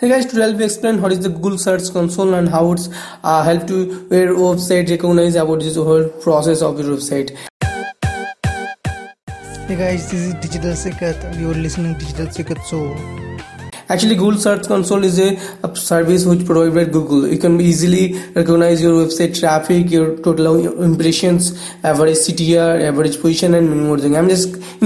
Hey guys, today I will explain what is the Google Search Console and how it's help to where website recognize about this whole process of the website. Hey guys, this is Digital Sekat and you are listening to Digital Sekat Show. Actually, Google Search Console is a service which provided by Google. You can easily recognize your website traffic, your total impressions, average CTR, average position, and many more things. In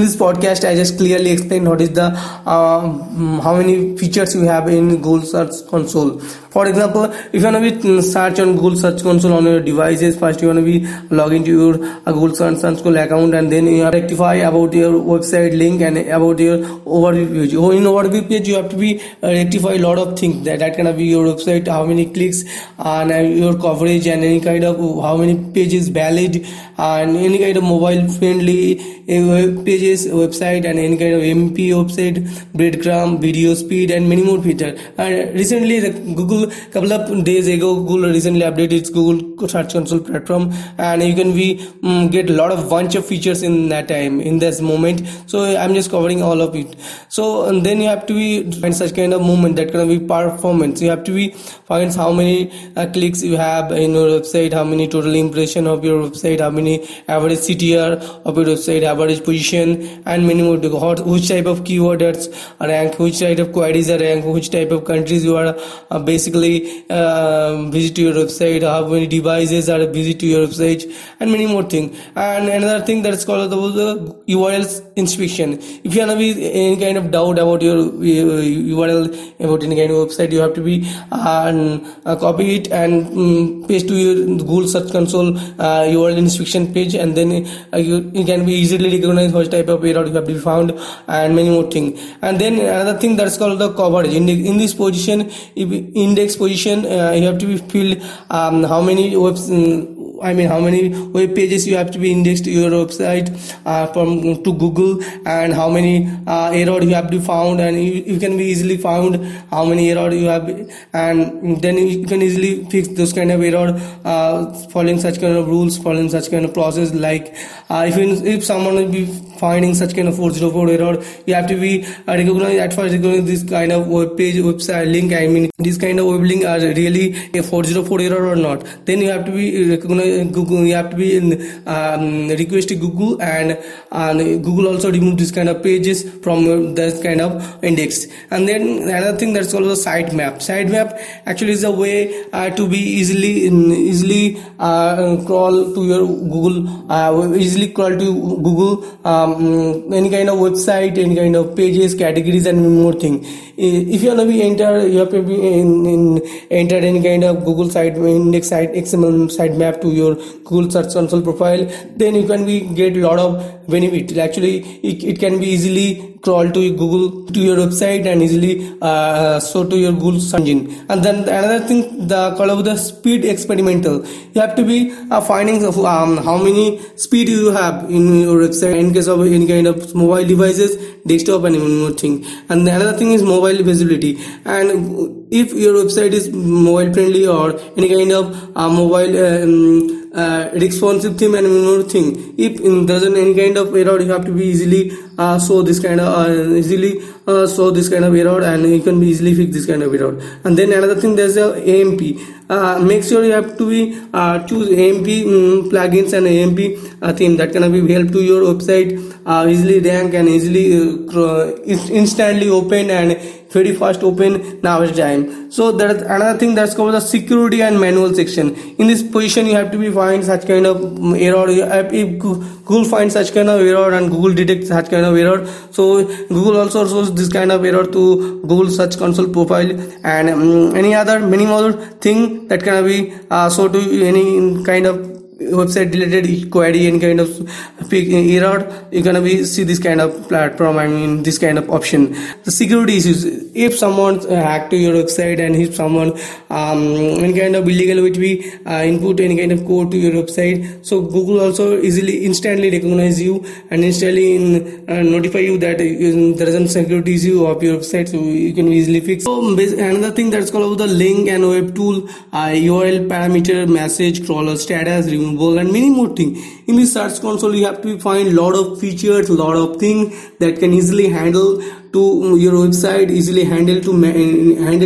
this podcast, I just clearly explained what is the how many features you have in Google Search Console. For example, if you want to search on Google Search Console on your devices, first you want to be log into your Google Search Console account, and then you rectify about your website link and about your overview page. In overview page, you have to be rectify a lot of things that can be your website, how many clicks and your coverage and any kind of how many pages valid and any kind of mobile friendly pages website and any kind of AMP website, breadcrumb, video speed and many more features. And recently the Google, couple of days ago, Google recently updated its Google Search Console platform, and you can be get a lot of bunch of features in that time in this moment. So I'm just covering all of it. So and then you have to be such kind of movement that can be performance. You have to be find how many clicks you have in your website, how many total impression of your website, how many average CTR of your website, average position, and many more. Which type of keywords are ranked, which type of queries are ranked, which type of countries you are basically visit to your website, how many devices are visit to your website, and many more things. And another thing that is called the URLs inspection. If you have any kind of doubt about your URL about any kind of website, you have to be copy it and paste to your Google Search Console URL inspection page, and then you can be easily recognize what type of error you have to be found and many more things. And then another thing that's called the coverage. In this position, if index position, you have to be filled how many web pages you have to be indexed to your website to Google, and how many error you have to found, and you can be easily found how many error you have, and then you can easily fix those kind of error following such kind of rules, following such kind of process. Like if someone will be finding such kind of 404 error, you have to be recognize this kind of web page website link. This kind of web link are really a 404 error or not. Then you have to be recognize. Google, you have to be in request to Google, and Google also remove this kind of pages from this kind of index. And then another thing that's called the sitemap. Sitemap actually is a way to be easily crawl to your Google, any kind of website, any kind of pages, categories, and more thing. If you want to be enter, you have to be enter any kind of Google site index site XML sitemap to your Google Search Console profile, then you can be get a lot of benefit. Actually, it can be easily crawl to Google to your website and easily show to your Google search engine. And then another thing, the call of the speed experimental. You have to be finding how many speed you have in your website in case of any kind of mobile devices, desktop, and even more thing. And the another thing is mobile visibility. And if your website is mobile friendly or any kind of mobile responsive theme and more thing, if doesn't any kind of error, you have to be easily show this kind of error, and you can be easily fix this kind of error. And then another thing, there's a AMP. Make sure you have to be choose AMP plugins and AMP theme that can be help to your website easily rank and easily instantly open and very fast open nowadays time. So that's another thing that's called the security and manual section. In this position, you have to be find such kind of error. If Google finds such kind of error and Google detects such kind of error, so Google also shows this kind of error to Google Search Console profile, and many more thing that can be so to any kind of website related query and kind of error. You're gonna be see this kind of platform, this kind of option. The security issues: if someone hacked to your website, and if someone any kind of illegal way to be input any kind of code to your website, so Google also easily instantly recognize you and instantly notify you that there is a security issue of your website, so you can easily fix. So another thing that's called the link and web tool, URL parameter, message crawler, status remove, and many more things. In the Search Console, you have to find lot of features, lot of things that can easily handle to your website, easily handle to any kind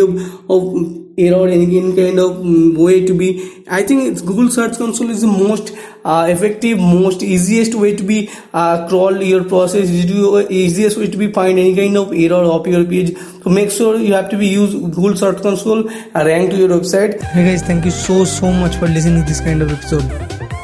of error, any kind of way to be. I think it's Google Search Console is the most effective, most easiest way to be crawl your process, easiest way to be find any kind of error of your page. So make sure you have to be use Google Search Console rank to your website. Hey guys, thank you so much for listening to this kind of episode.